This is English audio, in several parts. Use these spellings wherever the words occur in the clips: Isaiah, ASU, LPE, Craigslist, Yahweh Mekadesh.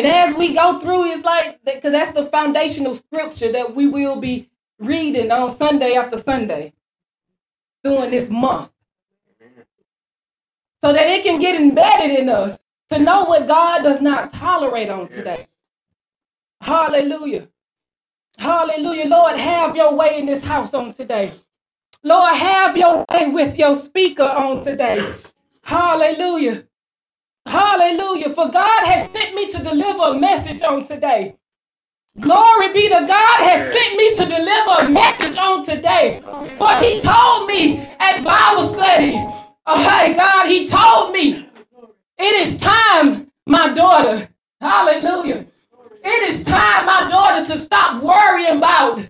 And as we go through, it's like, because that's the foundational scripture that we will be reading on Sunday after Sunday during this month. So that it can get embedded in us to know what God does not tolerate on today. Hallelujah. Hallelujah. Lord, have your way in this house on today. Lord, have your way with your speaker on today. Hallelujah. Hallelujah. For God has sent me to deliver a message on today. Glory be to God has sent me to deliver a message on today. For he told me at Bible study, oh God, he told me, it is time, my daughter. Hallelujah. It is time, my daughter, to stop worrying about,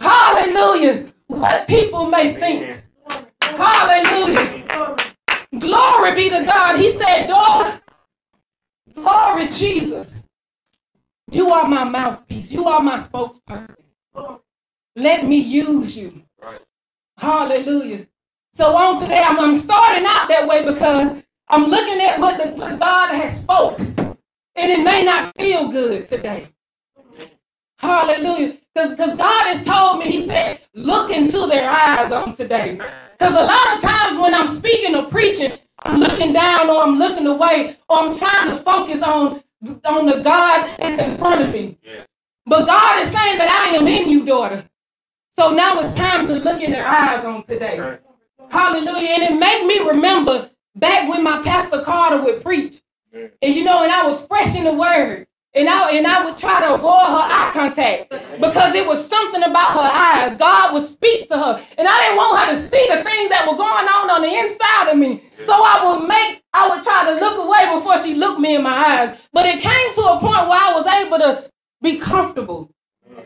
hallelujah, what people may think. Hallelujah. Glory be to God. He said, daughter, glory Jesus. You are my mouthpiece. You are my spokesperson. Let me use you. Hallelujah. So on today, I'm starting out that way because I'm looking at what God has spoken. And it may not feel good today. Hallelujah. Because God has told me, he said, look into their eyes on today. Because a lot of times when I'm speaking or preaching, I'm looking down or I'm looking away or I'm trying to focus on the God that's in front of me. Yeah. But God is saying that I am in you, daughter. So now it's time to look in their eyes on today. Right. Hallelujah. And it made me remember back when my pastor Carter would preach. And you know, and I was fresh in the word. And I would try to avoid her eye contact because it was something about her eyes. God would speak to her. And I didn't want her to see the things that were going on the inside of me. So I would try to look away before she looked me in my eyes. But it came to a point where I was able to be comfortable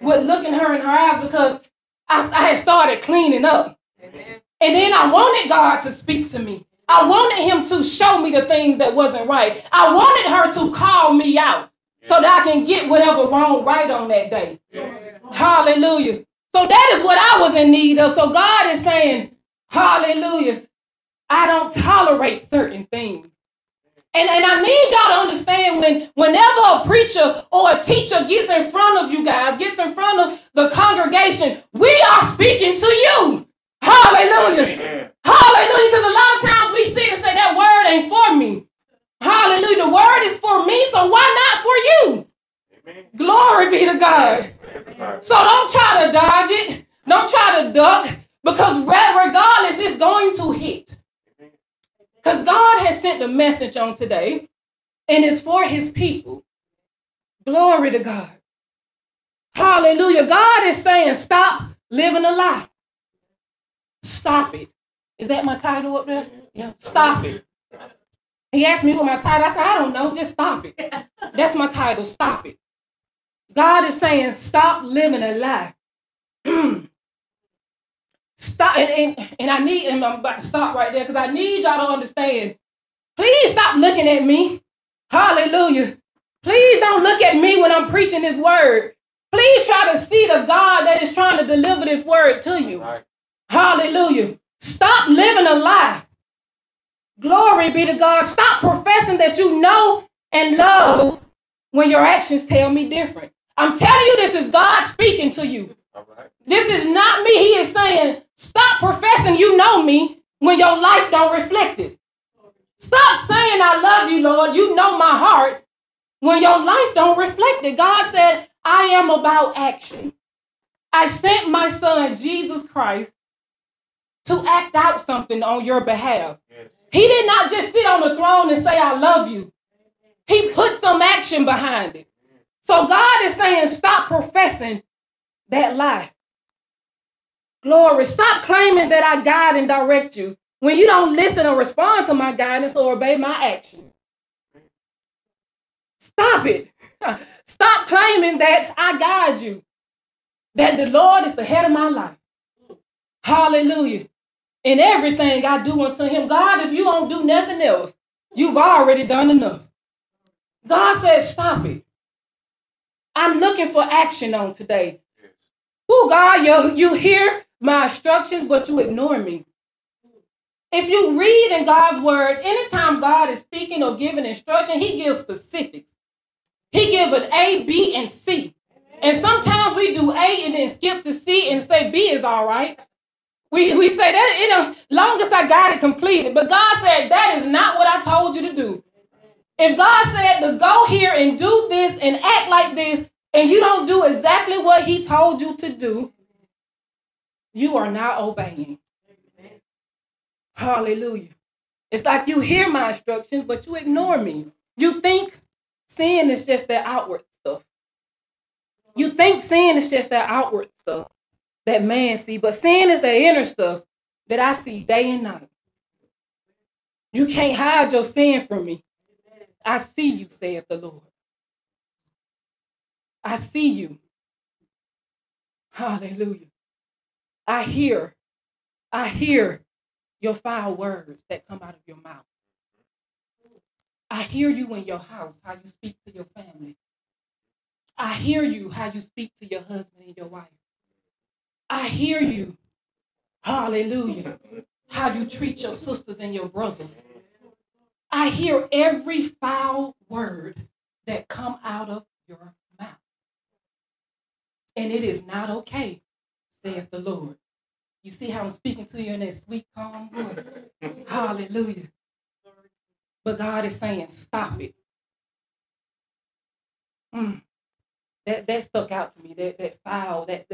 with looking her in her eyes because I had started cleaning up. Amen. And then I wanted God to speak to me. I wanted him to show me the things that wasn't right. I wanted her to call me out so that I can get whatever wrong right on that day. Yes. Hallelujah. So that is what I was in need of. So God is saying, hallelujah, I don't tolerate certain things. And I need y'all to understand whenever a preacher or a teacher gets in front of you guys, gets in front of the congregation, we are speaking to you. Hallelujah. Amen. Hallelujah. Because a lot of times we sit and say that word ain't for me. Hallelujah. The word is for me, so why not for you? Amen. Glory be to God. Amen. So don't try to dodge it. Don't try to duck because regardless, it's going to hit. Because God has sent the message on today and it's for his people. Glory to God. Hallelujah. God is saying, stop living a lie. Stop it. Is that my title up there? Yeah. Stop it. He asked me what my title. I said, I don't know. Just stop it. That's my title. Stop it. God is saying, stop living a lie. Stop. And I need, and I'm about to stop right there because I need y'all to understand. Please stop looking at me. Hallelujah. Please don't look at me when I'm preaching this word. Please try to see the God that is trying to deliver this word to you. Hallelujah. Stop living a lie. Glory be to God. Stop professing that you know and love when your actions tell me different. I'm telling you, this is God speaking to you. All right. This is not me. He is saying, stop professing you know me when your life don't reflect it. Stop saying I love you, Lord. You know my heart when your life don't reflect it. God said, I am about action. I sent my son, Jesus Christ, to act out something on your behalf. Yes. He did not just sit on the throne and say, I love you. He put some action behind it. So God is saying, stop professing that lie. Glory. Stop claiming that I guide and direct you when you don't listen or respond to my guidance or obey my action. Stop it. Stop claiming that I guide you, that the Lord is the head of my life. Hallelujah. In everything I do unto him. God, if you don't do nothing else, you've already done enough. God says, stop it. I'm looking for action on today. Oh, God, you hear my instructions, but you ignore me. If you read in God's word, anytime God is speaking or giving instruction, he gives specifics. He gave it A, B, and C. And sometimes we do A and then skip to C and say B is all right. We say that, you know, long as I got it completed. But God said, that is not what I told you to do. If God said to go here and do this and act like this, and you don't do exactly what he told you to do, you are not obeying. Hallelujah. It's like you hear my instructions, but you ignore me. You think sin is just that outward stuff. You think sin is just that outward stuff that man see, but sin is the inner stuff that I see day and night. You can't hide your sin from me. I see you, saith the Lord. I see you. Hallelujah. I hear your foul words that come out of your mouth. I hear you in your house, how you speak to your family. I hear you, how you speak to your husband and your wife. I hear you, hallelujah, how you treat your sisters and your brothers. I hear every foul word that come out of your mouth. And it is not okay, saith the Lord. You see how I'm speaking to you in that sweet, calm voice? Hallelujah. But God is saying, stop it. That stuck out to me, that foul, that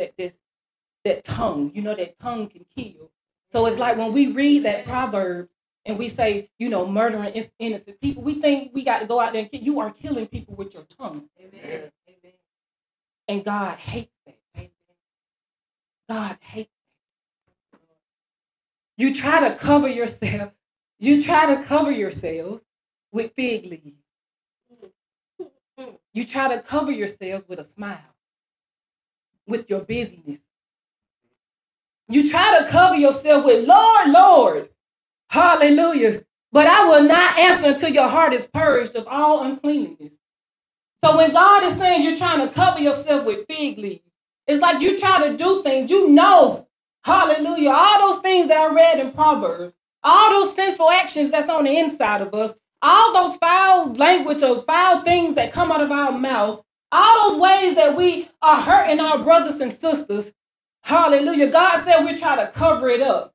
tongue. You know that tongue can kill. So it's like when we read that proverb, and we say, you know, murdering innocent people, we think we got to go out there and kill. You are killing people with your tongue. Amen. Amen. And God hates that. Amen. God hates that. You try to cover yourself. You try to cover yourselves with fig leaves. You try to cover yourselves with a smile, with your busyness. You try to cover yourself with, Lord, Lord. Hallelujah. But I will not answer until your heart is purged of all uncleanness. So when God is saying you're trying to cover yourself with fig leaves, it's like you try to do things, you know, hallelujah, all those things that I read in Proverbs, all those sinful actions that's on the inside of us, all those foul language or foul things that come out of our mouth, all those ways that we are hurting our brothers and sisters, hallelujah, God said we try to cover it up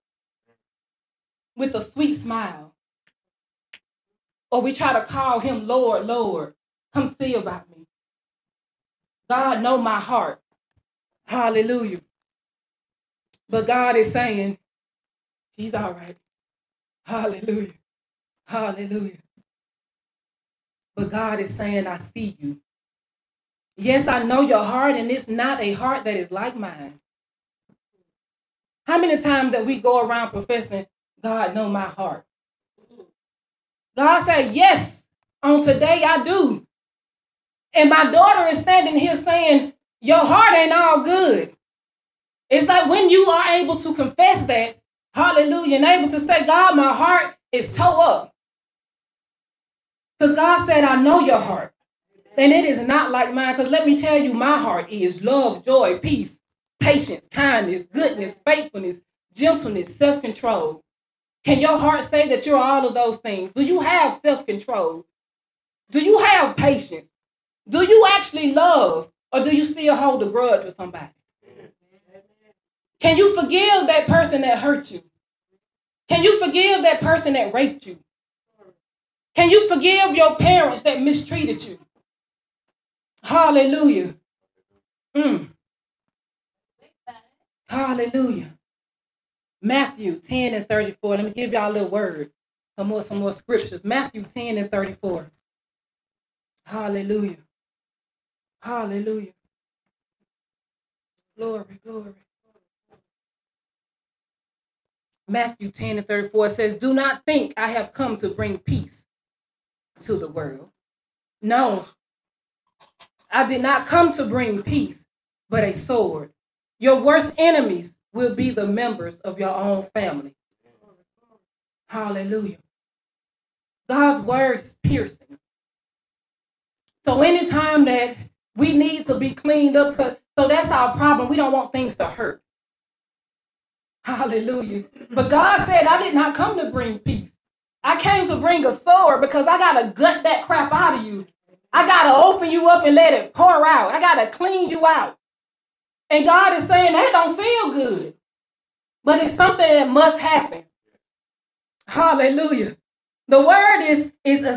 with a sweet smile. Or we try to call him Lord, Lord, come see about me. God know my heart. Hallelujah. But God is saying, he's all right. Hallelujah. Hallelujah. But God is saying, I see you. Yes, I know your heart, and it's not a heart that is like mine. How many times that we go around professing, God know my heart. God said, yes, on today I do. And my daughter is standing here saying, your heart ain't all good. It's like when you are able to confess that, hallelujah, and able to say, God, my heart is toe up. Because God said, I know your heart. And it is not like mine. Because let me tell you, my heart is love, joy, peace, patience, kindness, goodness, faithfulness, gentleness, self-control. Can your heart say that you're all of those things? Do you have self-control? Do you have patience? Do you actually love, or do you still hold a grudge with somebody? Can you forgive that person that hurt you? Can you forgive that person that raped you? Can you forgive your parents that mistreated you? Hallelujah. Hallelujah. Matthew 10 and 34. Let me give y'all a little word. Some more scriptures. Matthew 10 and 34. Hallelujah. Hallelujah. Glory, glory. Matthew 10 and 34 says, do not think I have come to bring peace to the world. No, I did not come to bring peace, but a sword. Your worst enemies will be the members of your own family. Hallelujah. God's word is piercing. So anytime that we need to be cleaned up, so that's our problem. We don't want things to hurt. Hallelujah. But God said, I did not come to bring peace. I came to bring a sword because I got to gut that crap out of you. I got to open you up and let it pour out. I got to clean you out. And God is saying that don't feel good, but it's something that must happen. Hallelujah. The word is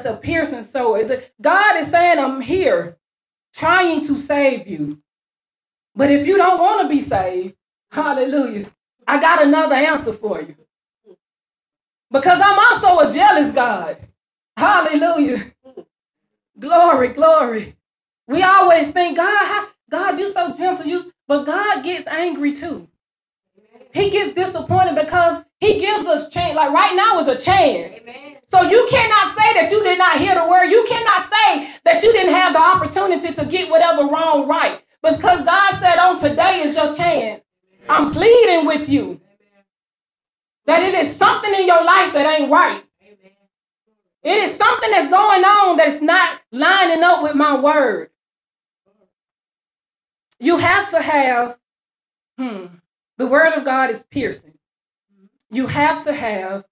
a piercing sword. God is saying, I'm here trying to save you. But if you don't want to be saved, hallelujah, I got another answer for you. Because I'm also a jealous God. Hallelujah. Glory, glory. We always think, God, you're so gentle. But God gets angry too. He gets disappointed because he gives us chance. Like right now is a chance. Amen. So you cannot say that you did not hear the word. You cannot say that you didn't have the opportunity to get whatever wrong right. Because God said on today is your chance. Amen. I'm pleading with you. Amen. That it is something in your life that ain't right. Amen. It is something that's going on that's not lining up with my word. You have to have, the word of God is piercing. You have to have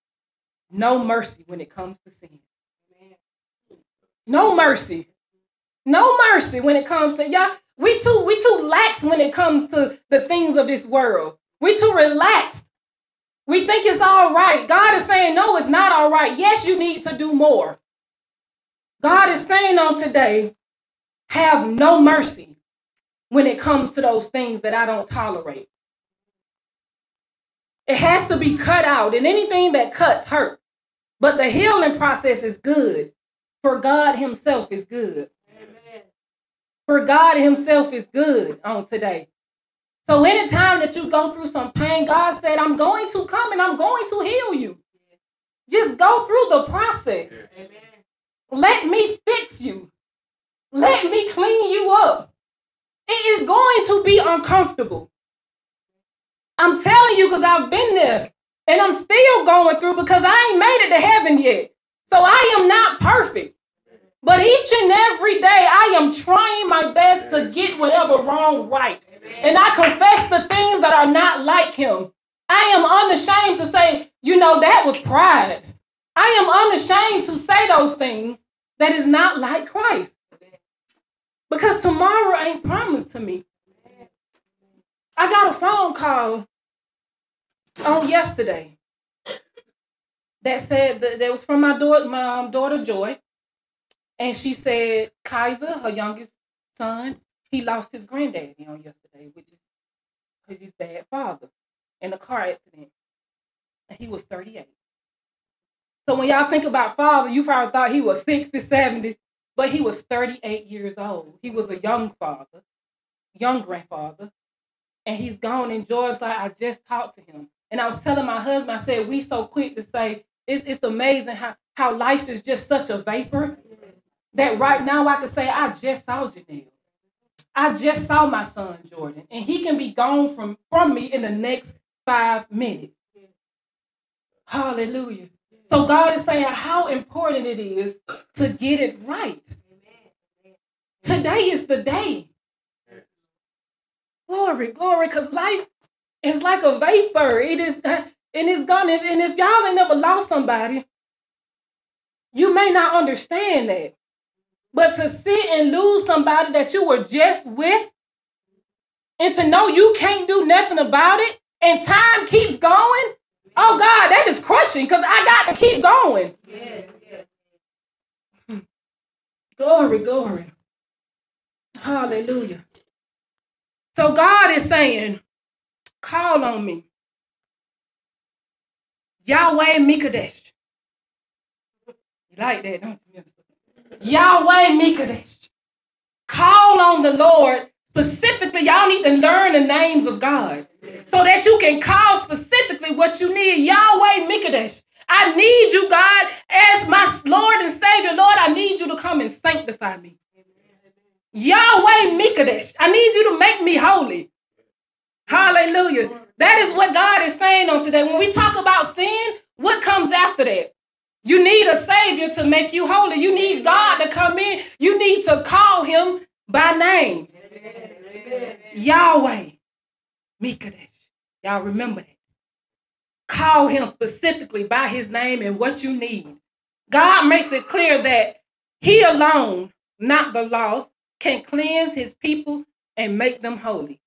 no mercy when it comes to sin. No mercy. No mercy when it comes to, y'all, we too lax when it comes to the things of this world. We too relaxed. We think it's all right. God is saying, no, it's not all right. Yes, you need to do more. God is saying on today, have no mercy when it comes to those things that I don't tolerate. It has to be cut out, and anything that cuts hurt. But the healing process is good, for God himself is good. Amen. For God himself is good on today. So anytime that you go through some pain, God said, I'm going to come and I'm going to heal you. Just go through the process. Amen. Let me fix you. Let me clean you up. It is going to be uncomfortable. I'm telling you, because I've been there and I'm still going through, because I ain't made it to heaven yet. So I am not perfect. But each and every day I am trying my best to get whatever wrong right. And I confess the things that are not like him. I am unashamed to say, that was pride. I am unashamed to say those things that is not like Christ. Because tomorrow ain't promised to me. I got a phone call on yesterday that said that was from my daughter Joy, and she said Kaiser, her youngest son, he lost his granddaddy on yesterday, which is his dad's father, in a car accident, and he was 38. So when y'all think about father, you probably thought he was 60, 70, but he was 38 years old. He was a young father, young grandfather. And he's gone, and George's like, I just talked to him. And I was telling my husband, I said, we so quick to say, it's amazing how life is just such a vapor that right now I could say, I just saw Janelle. I just saw my son, Jordan. And he can be gone from me in the next 5 minutes. Yeah. Hallelujah. Yeah. So God is saying how important it is to get it right. Amen. Today is the day. Glory, glory, because life is like a vapor. It is, and it's gone. And if y'all ain't never lost somebody, you may not understand that. But to sit and lose somebody that you were just with, and to know you can't do nothing about it, and time keeps going, oh God, that is crushing, because I got to keep going. Yes, yes. Glory, glory. Hallelujah. So God is saying, call on me. Yahweh Mekadesh. You like that, don't you? Yahweh Mekadesh. Call on the Lord specifically. Y'all need to learn the names of God so that you can call specifically what you need. Yahweh Mekadesh. I need you, God, as my Lord and Savior. Lord, I need you to come and sanctify me. Yahweh Mekadesh, I need you to make me holy. Hallelujah. That is what God is saying on today. When we talk about sin, what comes after that? You need a Savior to make you holy. You need God to come in. You need to call him by name. Amen. Yahweh Mekadesh. Y'all remember that. Call him specifically by his name and what you need. God makes it clear that he alone not the law, can cleanse his people and make them holy.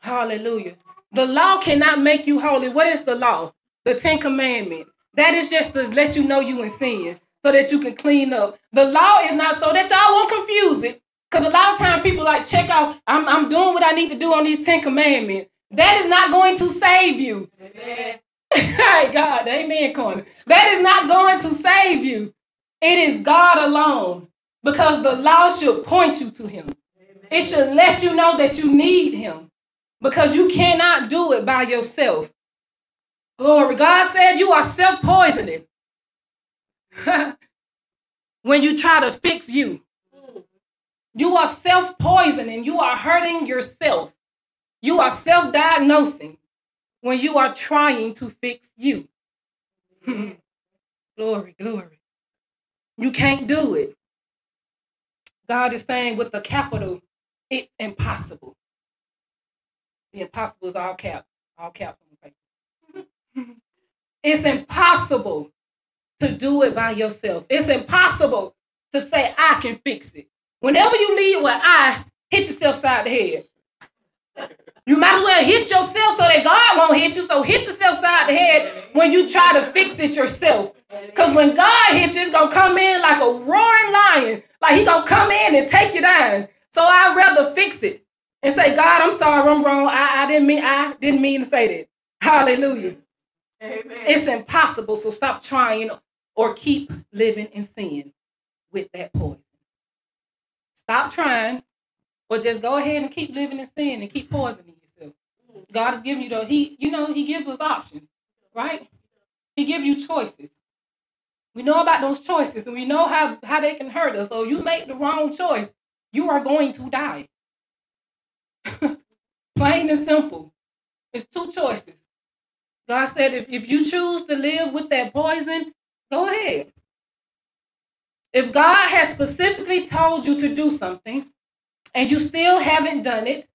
Hallelujah. The law cannot make you holy. What is the law? The Ten Commandments. That is just to let you know you in sin so that you can clean up. The law is not so that y'all won't confuse it. Because a lot of times people like, check out, I'm doing what I need to do on these Ten Commandments. That is not going to save you. Amen. Hey, God, amen, Corner. That is not going to save you. It is God alone. Because the law should point you to him. Amen. It should let you know that you need him. Because you cannot do it by yourself. Glory. God said you are self-poisoning when you try to fix you. You are self-poisoning. You are hurting yourself. You are self-diagnosing when you are trying to fix you. Glory, glory. You can't do it. God is saying with the capital, it's impossible. The impossible is all caps. All caps. It's impossible to do it by yourself. It's impossible to say, I can fix it. Whenever you lead with I, hit yourself side the head. You might as well hit yourself so that God won't hit you. So hit yourself side the head when you try to fix it yourself. Because when God hits you, it's going to come in like a roaring lion. Like he's going to come in and take you down. So I'd rather fix it and say, God, I'm sorry, I'm wrong. I didn't mean to say that. Hallelujah. Amen. It's impossible. So stop trying or keep living in sin with that poison. Stop trying. Or just go ahead and keep living in sin and keep poisoning yourself. God is giving you though. He gives us options, right? He gives you choices. We know about those choices and we know how they can hurt us. So you make the wrong choice, you are going to die. Plain and simple. It's two choices. God said, if you choose to live with that poison, go ahead. If God has specifically told you to do something, and you still haven't done it,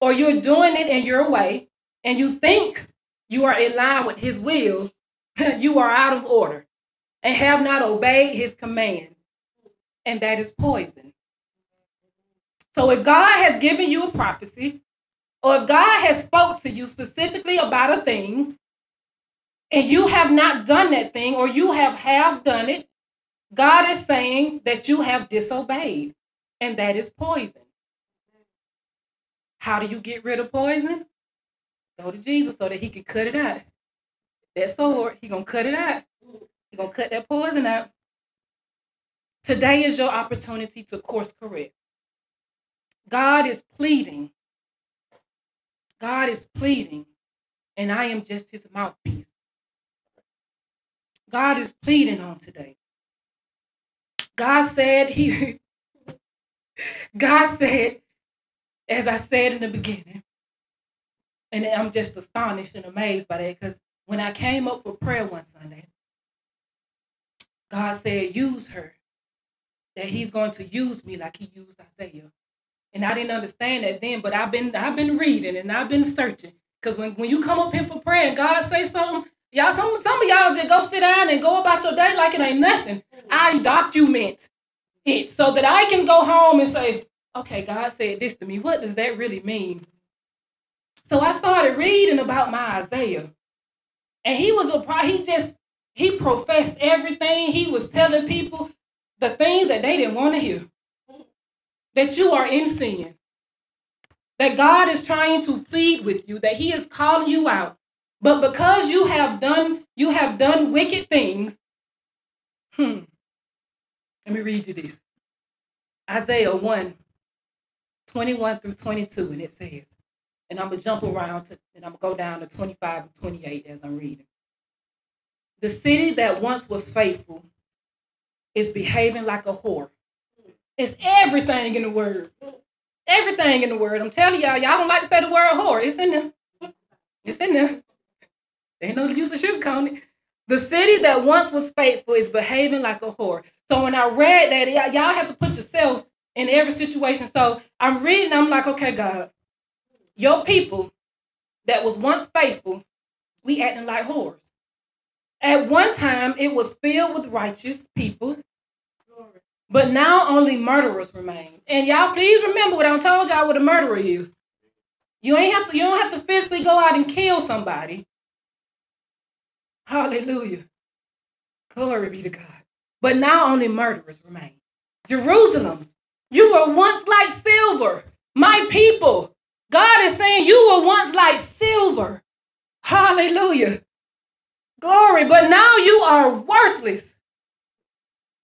or you're doing it in your way, and you think you are in line with his will, you are out of order and have not obeyed his command. And that is poison. So if God has given you a prophecy, or if God has spoke to you specifically about a thing, and you have not done that thing, or you have done it, God is saying that you have disobeyed, and that is poison. How do you get rid of poison? Go to Jesus so that he can cut it out. That sword, he's going to cut it out. He's going to cut that poison out. Today is your opportunity to course correct. God is pleading. God is pleading, and I am just his mouthpiece. God is pleading on today. God said, as I said in the beginning, and I'm just astonished and amazed by that, because when I came up for prayer one Sunday, God said, use her, that he's going to use me like he used Isaiah. And I didn't understand that then, but I've been reading and I've been searching, because when you come up here for prayer and God say something, y'all, some of y'all just go sit down and go about your day like it ain't nothing. I document it so that I can go home and say, okay, God said this to me. What does that really mean? So I started reading about my Isaiah. And he professed everything. He was telling people the things that they didn't want to hear. That you are in sin. That God is trying to plead with you, that he is calling you out. But because you have done wicked things. Let me read you this. Isaiah 1. 21 through 22, and it says, and I'm going to jump around and I'm going to go down to 25 and 28 as I'm reading. The city that once was faithful is behaving like a whore. It's everything in the word. Everything in the word. I'm telling y'all don't like to say the word whore. It's in there. It's in there. There ain't no use of shooting on it. The city that once was faithful is behaving like a whore. So when I read that, y'all have to put yourself in every situation. So I'm reading, I'm like, okay, God, your people that was once faithful, we acting like whores. At one time, it was filled with righteous people, but now only murderers remain. And y'all, please remember what I told y'all with a murderer is. You don't have to physically go out and kill somebody. Hallelujah. Glory be to God. But now only murderers remain. Jerusalem, you were once like silver. My people, God is saying you were once like silver. Hallelujah. Glory. But now you are worthless.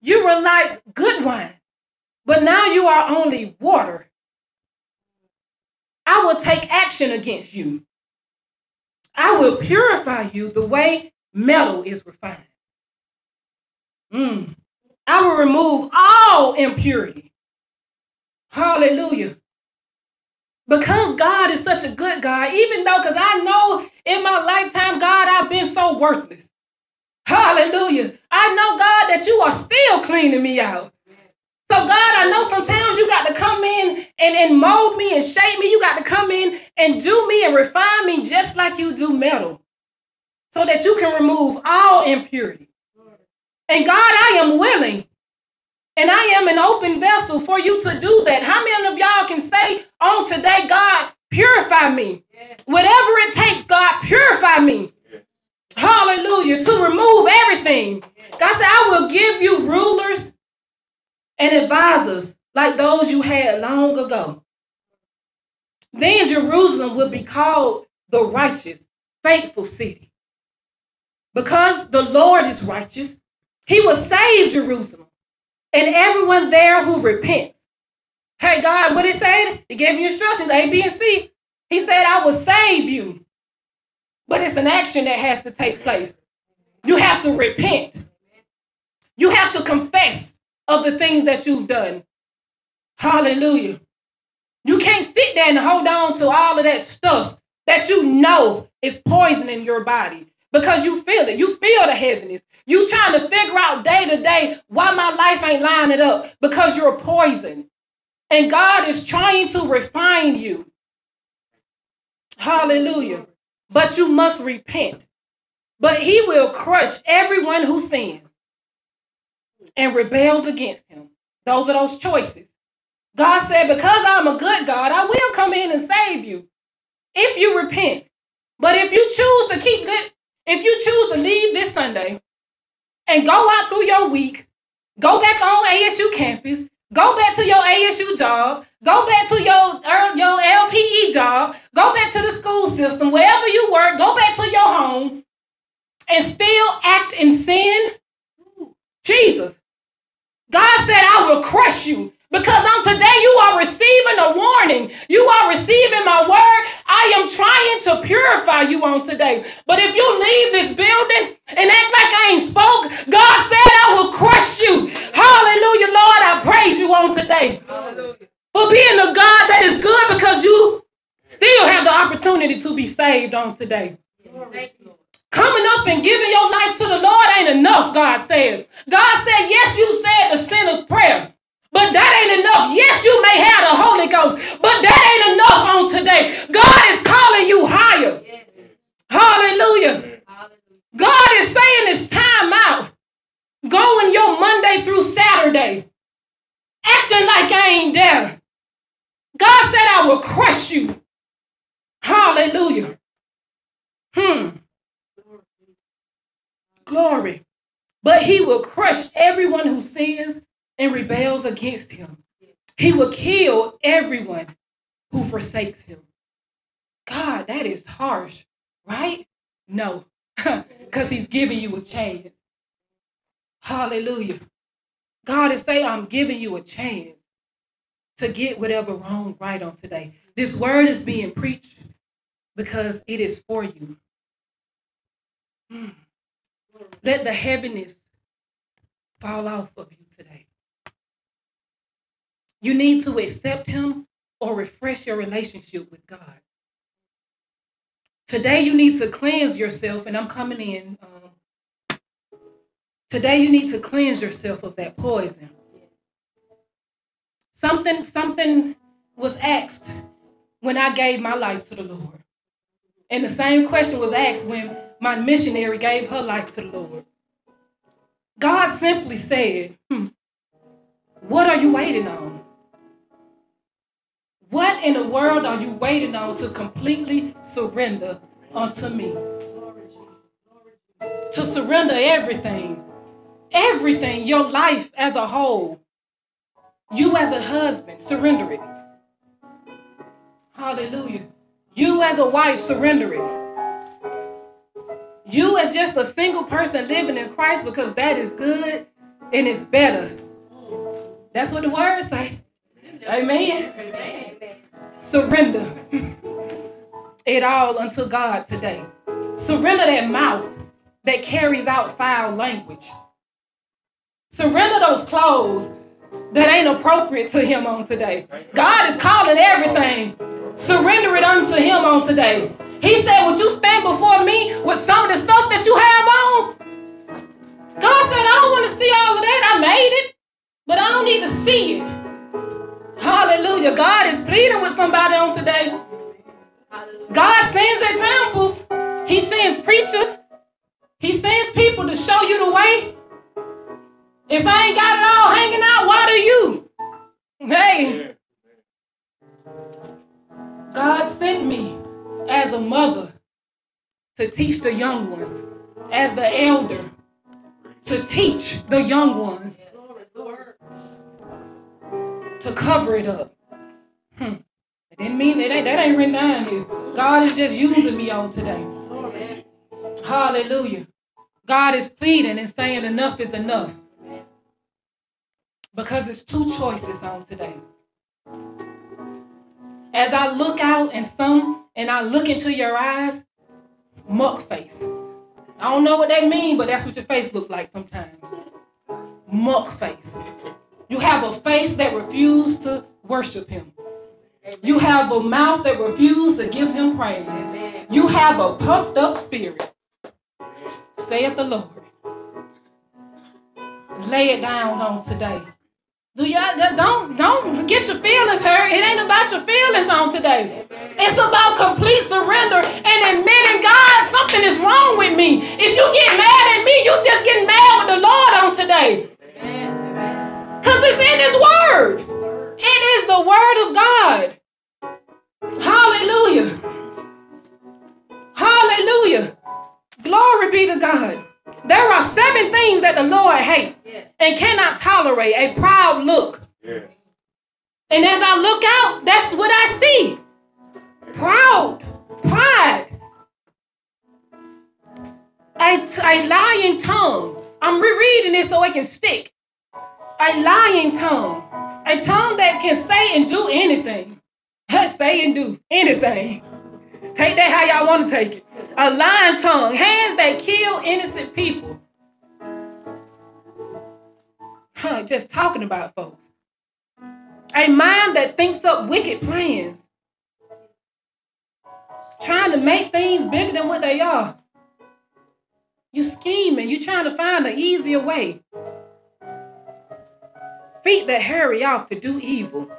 You were like good wine, but now you are only water. I will take action against you. I will purify you the way metal is refined. I will remove all impurity. Hallelujah. Because God is such a good God, even though, because I know in my lifetime, God, I've been so worthless. Hallelujah. I know, God, that you are still cleaning me out. So, God, I know sometimes you got to come in and mold me and shape me. You got to come in and do me and refine me just like you do metal so that you can remove all impurity. And God, I am willing, and I am an open vessel for you to do that. How many of y'all can say on today, God, purify me? Yes. Whatever it takes, God, purify me. Yes. Hallelujah, to remove everything. Yes. God said, I will give you rulers and advisors like those you had long ago. Then Jerusalem will be called the righteous, faithful city. Because the Lord is righteous, he will save Jerusalem and everyone there who repents. Hey, God, what he said? He gave you instructions, A, B, and C. He said, I will save you. But it's an action that has to take place. You have to repent. You have to confess of the things that you've done. Hallelujah. You can't sit there and hold on to all of that stuff that you know is poisoning your body. Because you feel it. You feel the heaviness. You trying to figure out day to day why my life ain't lining up, because you're poisoned. And God is trying to refine you. Hallelujah. But you must repent. But he will crush everyone who sins and rebels against him. Those are those choices. God said, because I'm a good God, I will come in and save you if you repent. But if you choose to keep living, if you choose to leave this Sunday and go out through your week, go back on ASU campus, go back to your ASU job, go back to your LPE job, go back to the school system, wherever you work, go back to your home and still act in sin, Jesus, God said, I will crush you. Because on today, you are receiving a warning. You are receiving my word. I am trying to purify you on today. But if you leave this building and act like I ain't spoke, God said, I will crush you. Hallelujah, Lord, I praise you on today. Hallelujah. For being a God that is good, because you still have the opportunity to be saved on today. Yes. Coming up and giving your life to the Lord ain't enough, God said. God said, yes, you said the sinner's prayer. But that ain't enough. Yes, you may have the Holy Ghost, but that ain't enough on today. God is calling you higher. Yes. Hallelujah. Hallelujah. God is saying it's time out. Going your Monday through Saturday, acting like I ain't there. God said, I will crush you. Hallelujah. Glory. But he will crush everyone who sins and rebels against him. He will kill everyone who forsakes him. God, that is harsh, right? No, because he's giving you a chance. Hallelujah. God is saying, I'm giving you a chance to get whatever wrong right on today. This word is being preached because it is for you. Let the heaviness fall off of you today. You need to accept him or refresh your relationship with God. Today you need to cleanse yourself, and I'm coming in. Today you need to cleanse yourself of that poison. Something was asked when I gave my life to the Lord. And the same question was asked when my missionary gave her life to the Lord. God simply said, What are you waiting on? What in the world are you waiting on to completely surrender unto me? To surrender everything. Everything, your life as a whole. You as a husband, surrender it. Hallelujah. You as a wife, surrender it. You as just a single person living in Christ, because that is good and it's better. That's what the word say. Amen. Amen. Surrender it all unto God today. Surrender that mouth that carries out foul language. Surrender those clothes that ain't appropriate to him on today. God is calling everything. Surrender it unto him on today. He said, would you stand before me with some of the stuff that you have on? God said, I don't want to see all of that. I made it, but I don't need to see it. Hallelujah. God is pleading with somebody on today. God sends examples. He sends preachers. He sends people to show you the way. If I ain't got it all hanging out, why do you? Hey. God sent me as a mother to teach the young ones, as the elder to teach the young ones, to cover it up. It didn't mean that ain't written down here. God is just using me on today. Hallelujah. God is pleading and saying enough is enough. Because it's two choices on today. As I look out and I look into your eyes, muck face. I don't know what that means, but that's what your face looks like sometimes. Muck face. You have a face that refuses to worship him. You have a mouth that refuses to give him praise. You have a puffed up spirit, saith the Lord. Lay it down on today. Do y'all don't get your feelings hurt? It ain't about your feelings on today. It's about complete surrender and admitting, God, something is wrong with me. If you get mad at me, you just get mad with the Lord on today. Because it's in his word. It is the word of God. Hallelujah. Hallelujah. Glory be to God. There are 7 things that the Lord hates and cannot tolerate. A proud look. Yeah. And as I look out, that's what I see. Proud. Pride. A lying tongue. I'm rereading it so it can stick. A lying tongue. A tongue that can say and do anything. Say and do anything. Take that how y'all want to take it. A lying tongue. Hands that kill innocent people. Just talking about folks. A mind that thinks up wicked plans. Trying to make things bigger than what they are. You scheming. You trying to find an easier way. Feet that hurry off to do evil.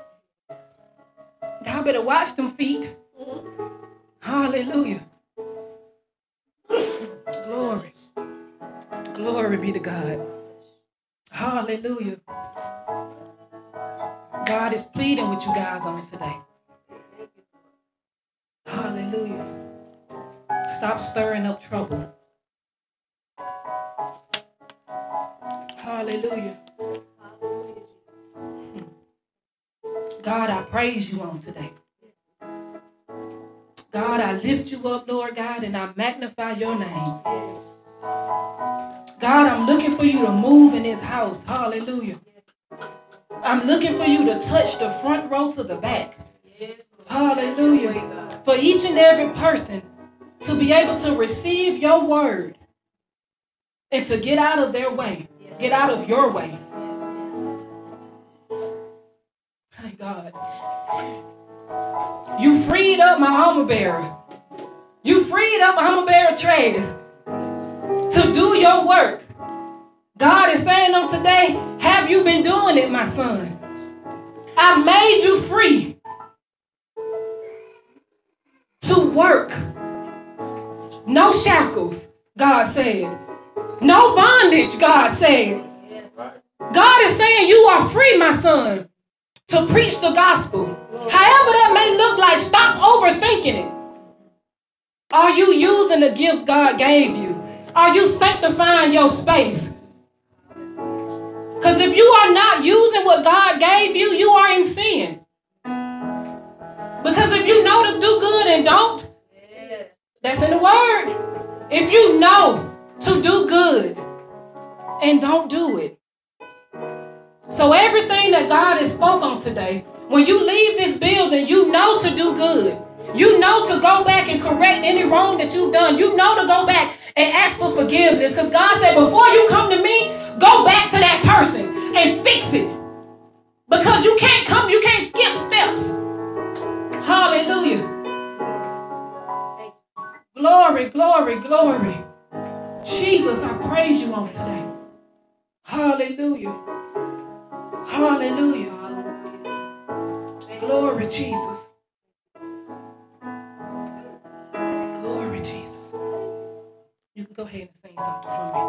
Y'all better watch them feet. Hallelujah. Glory. Glory be to God. Hallelujah. God is pleading with you guys on today. Hallelujah. Stop stirring up trouble. Hallelujah. God, I praise you on today. God, I lift you up, Lord God, and I magnify your name. God, I'm looking for you to move in this house. Hallelujah. I'm looking for you to touch the front row to the back. Hallelujah. For each and every person to be able to receive your word and to get out of their way. Get out of your way. My God. You freed up my armor bearer. You freed up my armor bearer trades to do your work. God is saying on today, have you been doing it, my son? I've made you free to work. No shackles, God said. No bondage, God said. God is saying you are free, my son, to preach the gospel. However that may look like, stop overthinking it. Are you using the gifts God gave you? Are you sanctifying your space? Because if you are not using what God gave you, you are in sin. Because if you know to do good and don't, that's in the word. If you know to do good and don't do it. So everything that God has spoken on today, when you leave this building, you know to do good. You know to go back and correct any wrong that you've done. You know to go back and ask for forgiveness. Because God said, before you come to me, go back to that person and fix it. Because you can't come, you can't skip steps. Hallelujah. Glory, glory, glory. Jesus, I praise you on today. Hallelujah. Hallelujah. Hallelujah. Glory, Jesus. Go ahead and sing something for me.